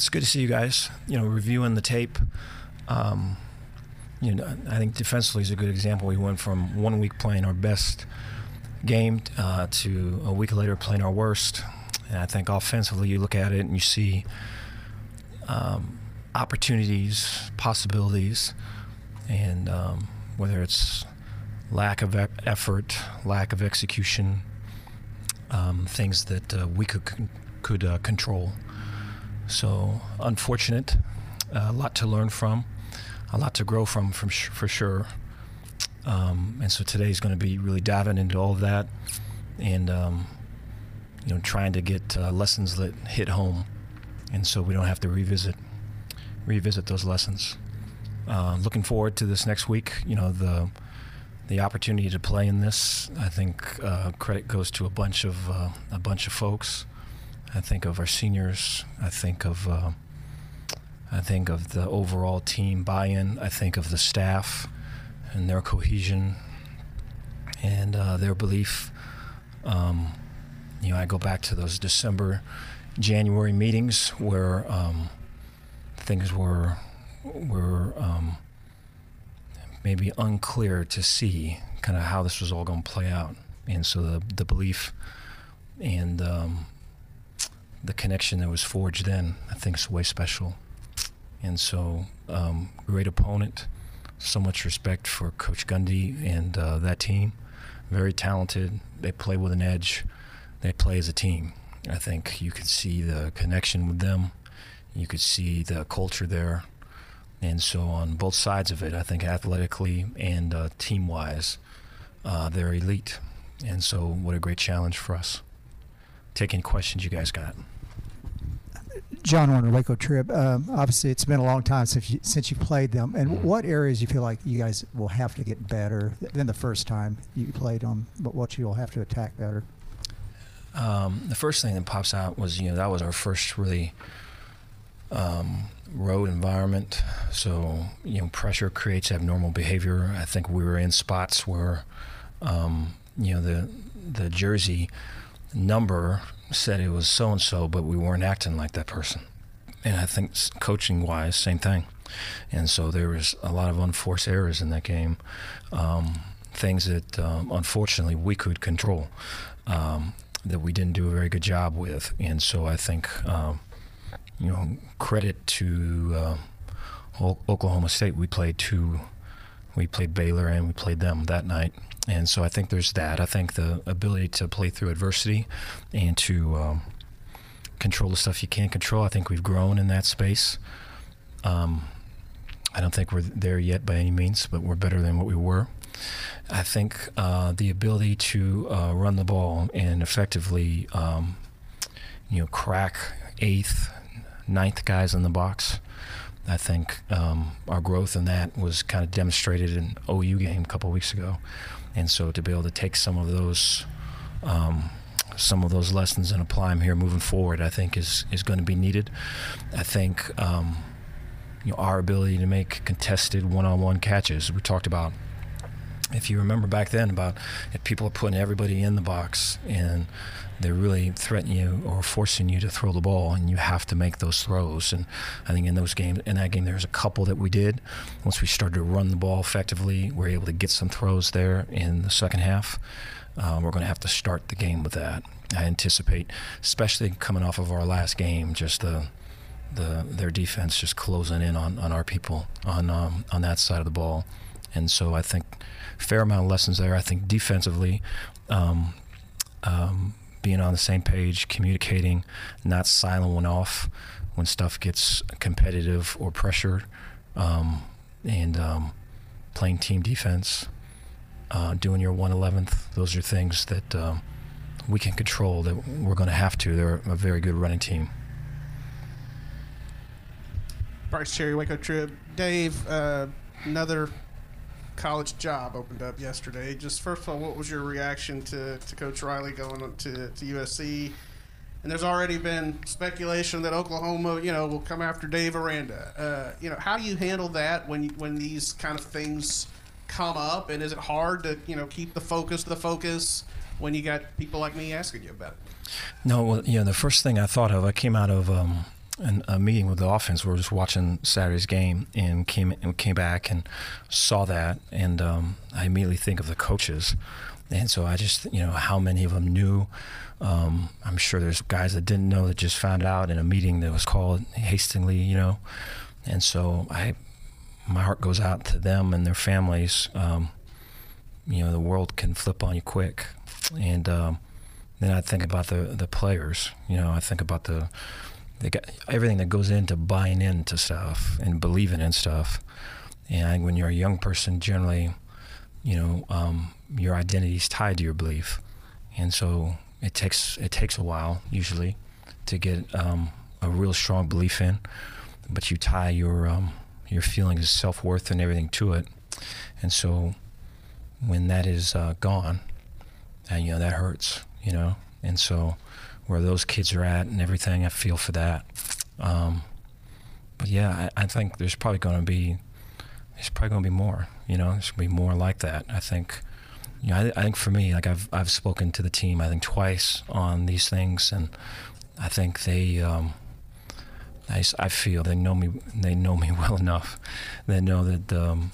it's good to see you guys, you know, reviewing the tape. You know, I think defensively is a good example. We went from 1 week playing our best game to a week later playing our worst. And I think offensively you look at it and you see opportunities, possibilities, and whether it's lack of effort, lack of execution, things that we could control. So unfortunate, a lot to learn from, a lot to grow for sure. And so today's going to be really diving into all of that and you know, trying to get lessons that hit home, and so we don't have to revisit those lessons. Looking forward to this next week. You know, the opportunity to play in this, I think credit goes to a bunch of folks. I think of our seniors. I think of the overall team buy-in. I think of the staff and their cohesion and their belief. You know, I go back to those December, January meetings where things were maybe unclear to see kind of how this was all going to play out. And so the belief and the connection that was forged then, I think, is way special. And so great opponent, so much respect for Coach Gundy and that team. Very talented. They play with an edge. They play as a team. I think you could see the connection with them. You could see the culture there. And so on both sides of it, I think athletically and team-wise, they're elite. And so what a great challenge for us. Take any questions you guys got. John Warner, Waco Trib. Obviously, it's been a long time since you played them. And what areas you feel like you guys will have to get better than the first time you played them, but what you will have to attack better? The first thing that pops out was, you know, that was our first really road environment. So, you know, pressure creates abnormal behavior. I think we were in spots where, you know, the jersey number said it was so-and-so, but we weren't acting like that person. And I think coaching-wise, same thing. And so there was a lot of unforced errors in that game, things that, unfortunately, we could control, that we didn't do a very good job with. And so I think, you know, credit to Oklahoma State. We played Baylor and we played them that night. And so I think there's that. I think the ability to play through adversity and to control the stuff you can't control, I think we've grown in that space. I don't think we're there yet by any means, but we're better than what we were. I think the ability to run the ball and effectively, you know, crack eighth, ninth guys in the box. I think our growth in that was kind of demonstrated in OU game a couple of weeks ago, and so to be able to take some of those lessons and apply them here moving forward, I think is going to be needed. I think you know, our ability to make contested one-on-one catches. We talked about, if you remember back then, about if people are putting everybody in the box and they're really threatening you or forcing you to throw the ball, and you have to make those throws. And I think in that game, there's a couple that we did. Once we started to run the ball effectively, we were able to get some throws there in the second half. We're going to have to start the game with that, I anticipate, especially coming off of our last game, just their defense just closing in on our people on that side of the ball. And so I think a fair amount of lessons there. I think defensively, being on the same page, communicating, not siling one off when stuff gets competitive or pressure, and playing team defense, doing your 111th. Those are things that we can control, that we're going to have to. They're a very good running team. Bryce Cherry, Waco Trib. Dave, another college job opened up yesterday. Just first of all, what was your reaction to Coach Riley going to USC? And there's already been speculation that Oklahoma, you know, will come after Dave Aranda. You know, how do you handle that when these kind of things come up? And is it hard to, you know, keep the focus when you got people like me asking you about it? No, well, you know, the first thing I thought of, I came out of a meeting with the offense. We were just watching Saturday's game and came back and saw that, and I immediately think of the coaches. And so I just, how many of them knew. I'm sure there's guys that didn't know that just found out in a meeting that was called hastily, And so my heart goes out to them and their families. The world can flip on you quick. And then I think about the players. I think about they got everything that goes into buying into stuff and believing in stuff. And when you're a young person, generally, your identity is tied to your belief. And so it takes a while usually to get a real strong belief in, but you tie your feelings of self-worth and everything to it. And so when that is gone, and that hurts, and so where those kids are at and everything, I feel for that. But yeah, I think there's probably going to be more, there's going to be more like that. I think, I think for me, like I've spoken to the team, I think twice on these things, and I think they, I feel they know me well enough. They know that the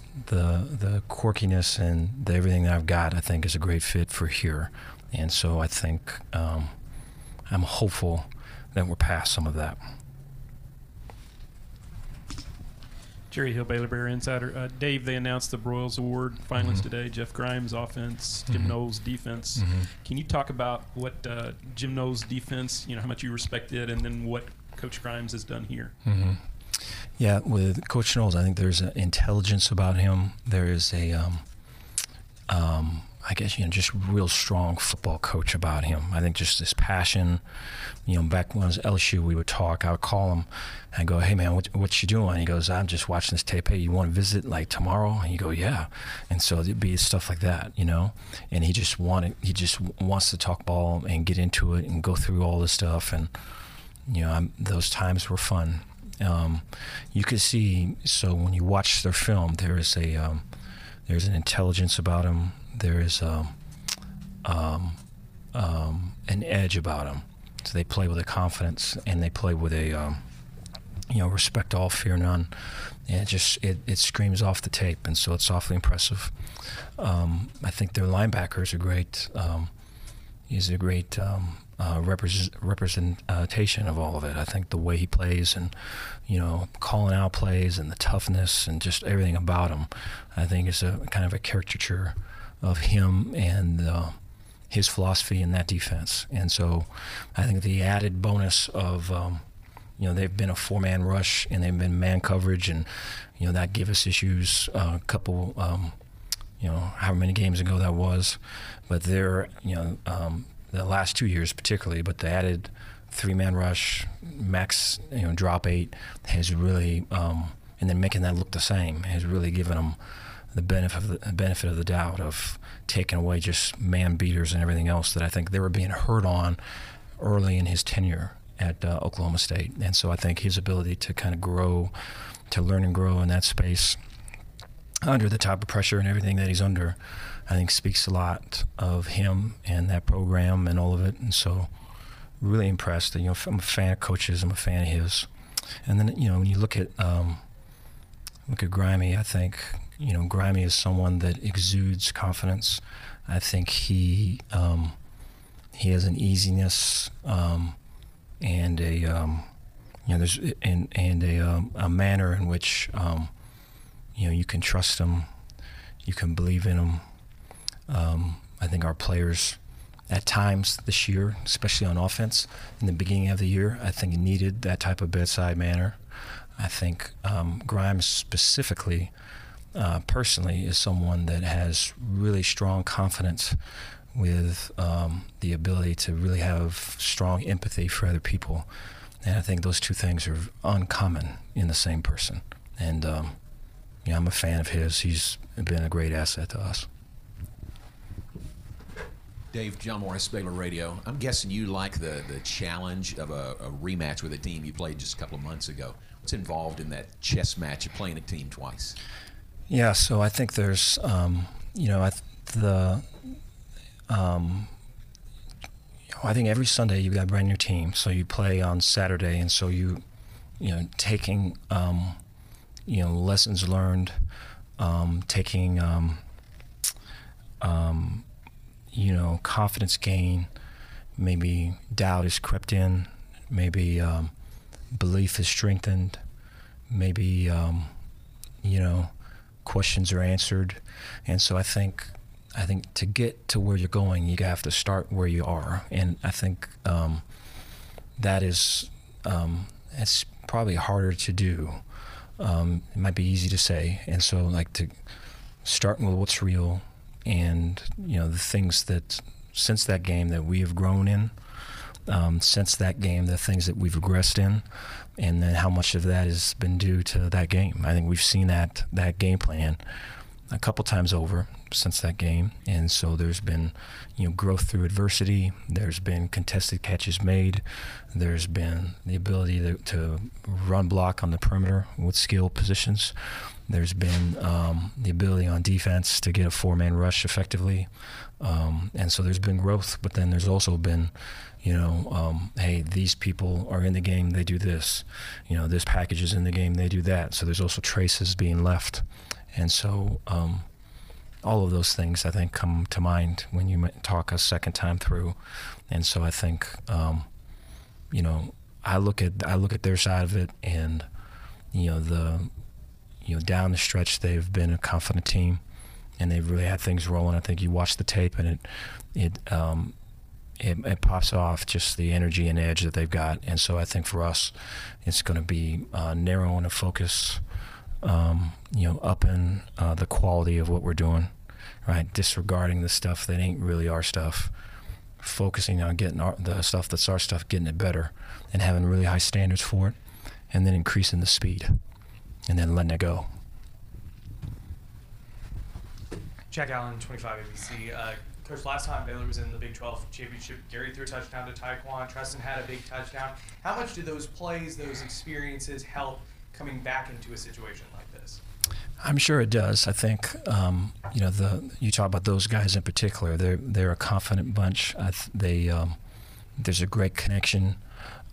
quirkiness and everything that I've got, I think, is a great fit for here. And so I think I'm hopeful that we're past some of that. Jerry Hill, Baylor Bear Insider. Dave, they announced the Broyles Award finalists today. Jeff Grimes, offense. Jim Knowles, defense. Can you talk about what Jim Knowles' defense, how much you respect it, and then what Coach Grimes has done here? Yeah, with Coach Knowles, I think there's an intelligence about him. There is a, I guess, just real strong football coach about him. I think just this passion. Back when I was at LSU, we would talk. I would call him and go, "Hey man, what you doing?" He goes, "I'm just watching this tape. Hey, you want to visit like tomorrow?" And you go, "Yeah." And so it'd be stuff like that, And he just wants to talk ball and get into it and go through all this stuff. And those times were fun. You could see, so when you watch their film, there is a there's an intelligence about him. There is an edge about him. So they play with a confidence, and they play with a respect all, fear none, and it screams off the tape, and so it's awfully impressive. I think their linebackers are great. He's a great representation of all of it. I think the way he plays and, calling out plays and the toughness and just everything about him, I think is a kind of a caricature of him and his philosophy in that defense. And so I think the added bonus of, they've been a four-man rush and they've been man coverage, and, that gave us issues a couple however many games ago that was, but they're, the last 2 years particularly, but the added three-man rush, max, drop eight has really, and then making that look the same, has really given them the benefit of the doubt of taking away just man beaters and everything else that I think they were being hurt on early in his tenure at Oklahoma State. And so I think his ability to kind of grow, to learn and grow in that space under the type of pressure and everything that he's under, I think speaks a lot of him and that program and all of it. And so really impressed. I'm a fan of coaches. I'm a fan of his. And then, when you look at Grimey, I think, Grimey is someone that exudes confidence. I think he has an easiness and a a manner in which you can trust him, you can believe in him. I think our players at times this year, especially on offense, in the beginning of the year, I think needed that type of bedside manner. I think Grimes specifically, personally, is someone that has really strong confidence with the ability to really have strong empathy for other people. And I think those two things are uncommon in the same person. And I'm a fan of his. He's been a great asset to us. Dave, John Morris, Baylor Radio. I'm guessing you like the challenge of a rematch with a team you played just a couple of months ago. What's involved in that chess match of playing a team twice? Yeah, so I think there's, I think every Sunday you've got a brand new team. So you play on Saturday, and so you taking lessons learned, taking confidence gain. Maybe doubt has crept in. Maybe belief is strengthened. Maybe questions are answered. And so I think to get to where you're going, you have to start where you are. And I think that is it's probably harder to do. It might be easy to say. And so to starting with what's real, and the things that since that game that we have grown in, since that game, the things that we've regressed in, and then how much of that has been due to that game. I think we've seen that game plan a couple times over since that game, and so there's been growth through adversity. There's been contested catches made. There's been the ability to run block on the perimeter with skilled positions. There's been the ability on defense to get a four-man rush effectively, and so there's been growth. But then there's also been hey, these people are in the game, they do this, this package is in the game, they do that. So there's also traces being left. And so all of those things, I think, come to mind when you talk a second time through. And so I think, I look at their side of it, and, down the stretch, they've been a confident team, and they've really had things rolling. I think you watch the tape, and it pops off, just the energy and edge that they've got. And so I think for us, it's going to be narrowing the focus, upping the quality of what we're doing, right? Disregarding the stuff that ain't really our stuff, focusing on getting the stuff that's our stuff, getting it better, and having really high standards for it, and then increasing the speed, and then letting it go. Jack Allen, 25 ABC. Coach, last time Baylor was in the Big 12 championship, Gary threw a touchdown to Tyquan, Treston had a big touchdown. How much do those plays, those experiences help coming back into a situation like this? I'm sure it does. I think, you talk about those guys in particular, they're a confident bunch. There's a great connection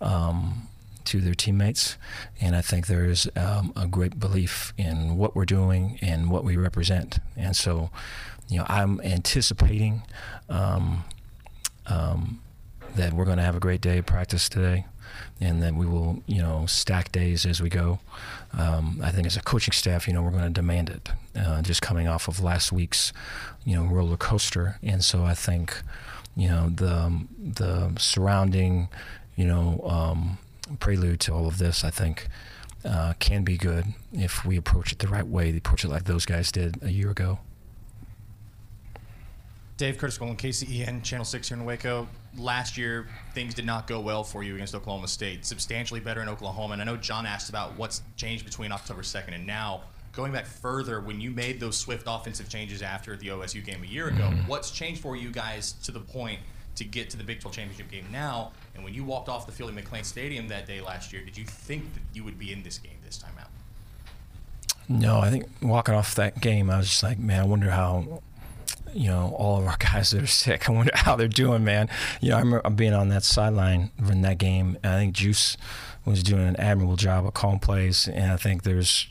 to their teammates, and I think there is a great belief in what we're doing and what we represent. And so, I'm anticipating that we're going to have a great day of practice today, and that we will, stack days as we go. I think as a coaching staff, we're going to demand it, just coming off of last week's, roller coaster. And so I think, the surrounding, prelude to all of this, I think, can be good if we approach it the right way, approach it like those guys did a year ago. Dave, Curtis Golden, KCEN, Channel 6 here in Waco. Last year, things did not go well for you against Oklahoma State, substantially better in Oklahoma. And I know John asked about what's changed between October 2nd and now. Going back further, when you made those swift offensive changes after the OSU game a year ago, what's changed for you guys to the point to get to the Big 12 championship game now? And when you walked off the field at McLean Stadium that day last year, did you think that you would be in this game this time out? No, I think walking off that game, I was just like, man, I wonder how – all of our guys that are sick, I wonder how they're doing, man. I remember being on that sideline in that game, and I think Juice was doing an admirable job of calling plays, and I think there's,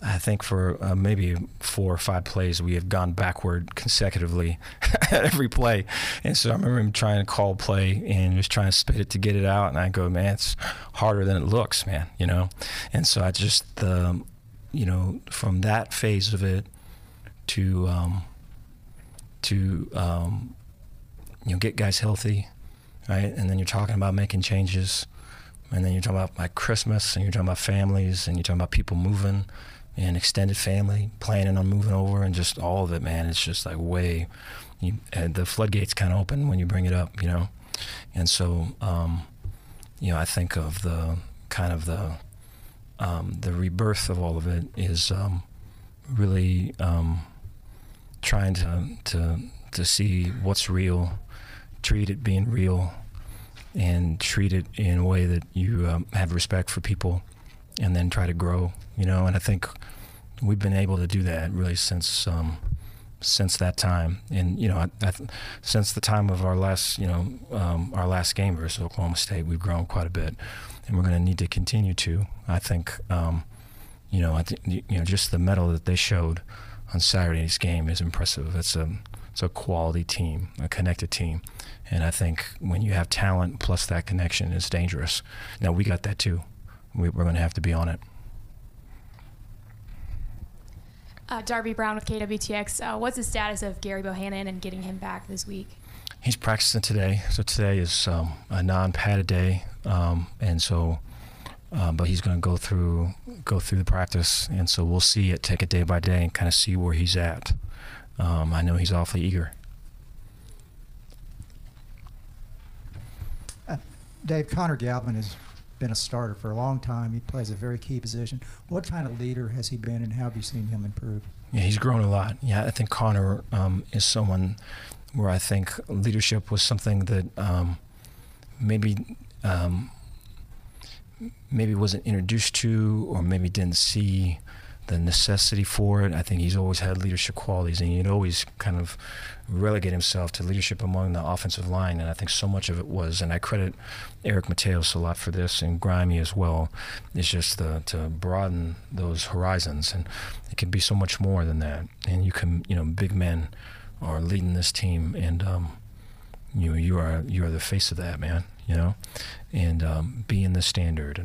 I think for maybe 4 or 5 plays, we have gone backward consecutively at every play. And so I remember him trying to call play and just trying to spit it to get it out, and I go, man, it's harder than it looks, man, And so I just, from that phase of it to get guys healthy, right? And then you're talking about making changes, and then you're talking about like Christmas, and you're talking about families, and you're talking about people moving, and extended family planning on moving over, and just all of it, man. It's just like the floodgates kind of open when you bring it up, And so, I think of the rebirth of all of it is really. Trying to see what's real, treat it being real, and treat it in a way that you have respect for people, and then try to grow, And I think we've been able to do that really since that time, and since the time of our last game versus Oklahoma State, we've grown quite a bit, and we're going to need to continue to. I think, just the mettle that they showed on Saturday's game is impressive. It's a quality team, a connected team. And I think when you have talent plus that connection, it's dangerous. Now, we got that too. We're going to have to be on it. Darby Brown with KWTX. What's the status of Gary Bohannon and getting him back this week? He's practicing today. So today is a non-padded day. But he's going to go through the practice. And so we'll see it, take it day by day, and kind of see where he's at. I know he's awfully eager. Dave, Connor Galvin has been a starter for a long time. He plays a very key position. What kind of leader has he been, and how have you seen him improve? Yeah, he's grown a lot. Yeah, I think Connor is someone where I think leadership was something that maybe wasn't introduced to, or maybe didn't see the necessity for it. I think he's always had leadership qualities, and he'd always kind of relegate himself to leadership among the offensive line, and I think so much of it was, and I credit Eric Mateos a lot for this, and Grimey as well. It's just to broaden those horizons, and it can be so much more than that. And you can, big men are leading this team, and you are the face of that, man, and being the standard.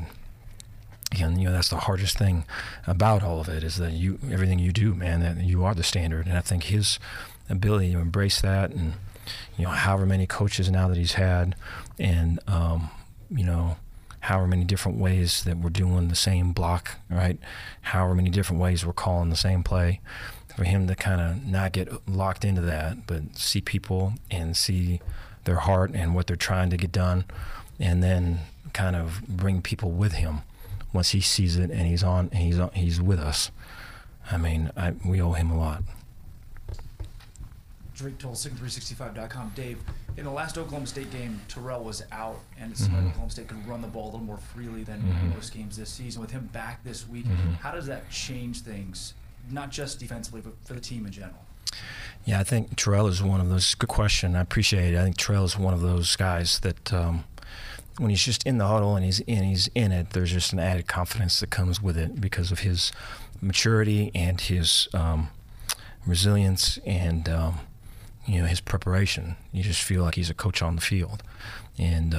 And that's the hardest thing about all of it, is that everything you do, man, that you are the standard. And I think his ability to embrace that, and however many coaches now that he's had, and however many different ways that we're doing the same block, right? However many different ways we're calling the same play, for him to kind of not get locked into that, but see people and see their heart and what they're trying to get done, and then kind of bring people with him. Once he sees it and he's with us. I mean, we owe him a lot. Drake Toll, Signal365.com. Dave, in the last Oklahoma State game, Terrell was out, and it seemed like Oklahoma State could run the ball a little more freely than most games this season. With him back this week, how does that change things, not just defensively, but for the team in general? Yeah, I think Terrell is one of those. Good question. I appreciate it. I think Terrell is one of those guys that when he's just in the huddle and he's in it, there's just an added confidence that comes with it because of his maturity and his resilience and his preparation. You just feel like he's a coach on the field, and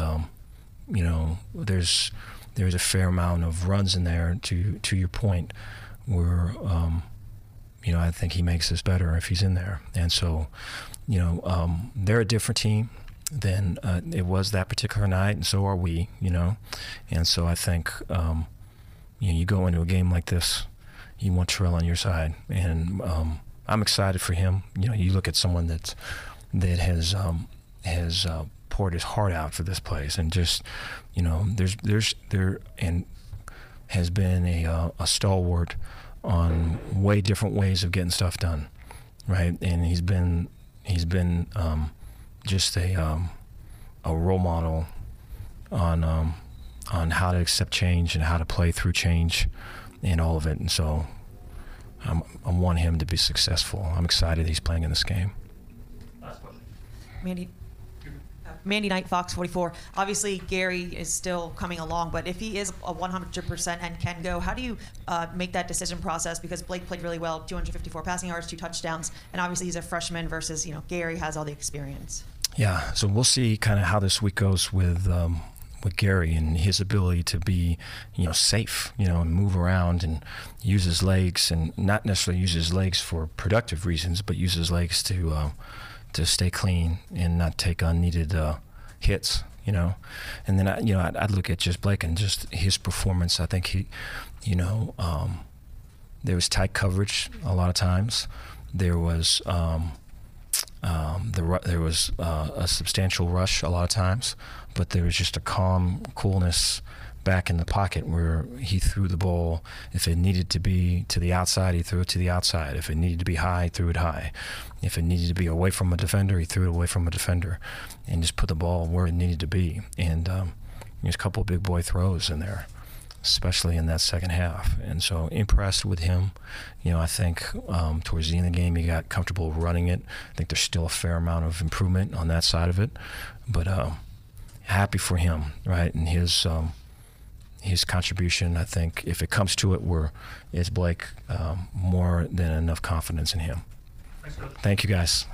there's a fair amount of runs in there. To your point, where I think he makes us better if he's in there, and so they're a different team than it was that particular night, and so are we, and so I think you go into a game like this, you want Terrell on your side, and I'm excited for him. You look at someone that has poured his heart out for this place, and just there has been a stalwart on way different ways of getting stuff done, right? And he's been just a role model on how to accept change and how to play through change and all of it. And so I want him to be successful. I'm excited he's playing in this game. Mandy Knight, Fox 44. Obviously, Gary is still coming along, but if he is a 100% and can go, how do you make that decision process? Because Blake played really well, 254 passing yards, 2 touchdowns, and obviously he's a freshman versus, Gary has all the experience. Yeah, so we'll see kind of how this week goes with Gary and his ability to be, safe, and move around and use his legs, and not necessarily use his legs for productive reasons, but use his legs to stay clean and not take unneeded hits, And then I look at just Blake and just his performance. I think he, there was tight coverage a lot of times. There was a substantial rush a lot of times, but there was just a calm coolness back in the pocket where he threw the ball. If it needed to be to the outside, he threw it to the outside. If it needed to be high, he threw it high. If it needed to be away from a defender, he threw it away from a defender, and just put the ball where it needed to be. And there's a couple of big boy throws in there, especially in that second half. And so impressed with him. I think towards the end of the game, he got comfortable running it. I think there's still a fair amount of improvement on that side of it, but happy for him, right? And his his contribution, I think, if it comes to it, is Blake more than enough confidence in him. Thank you, guys.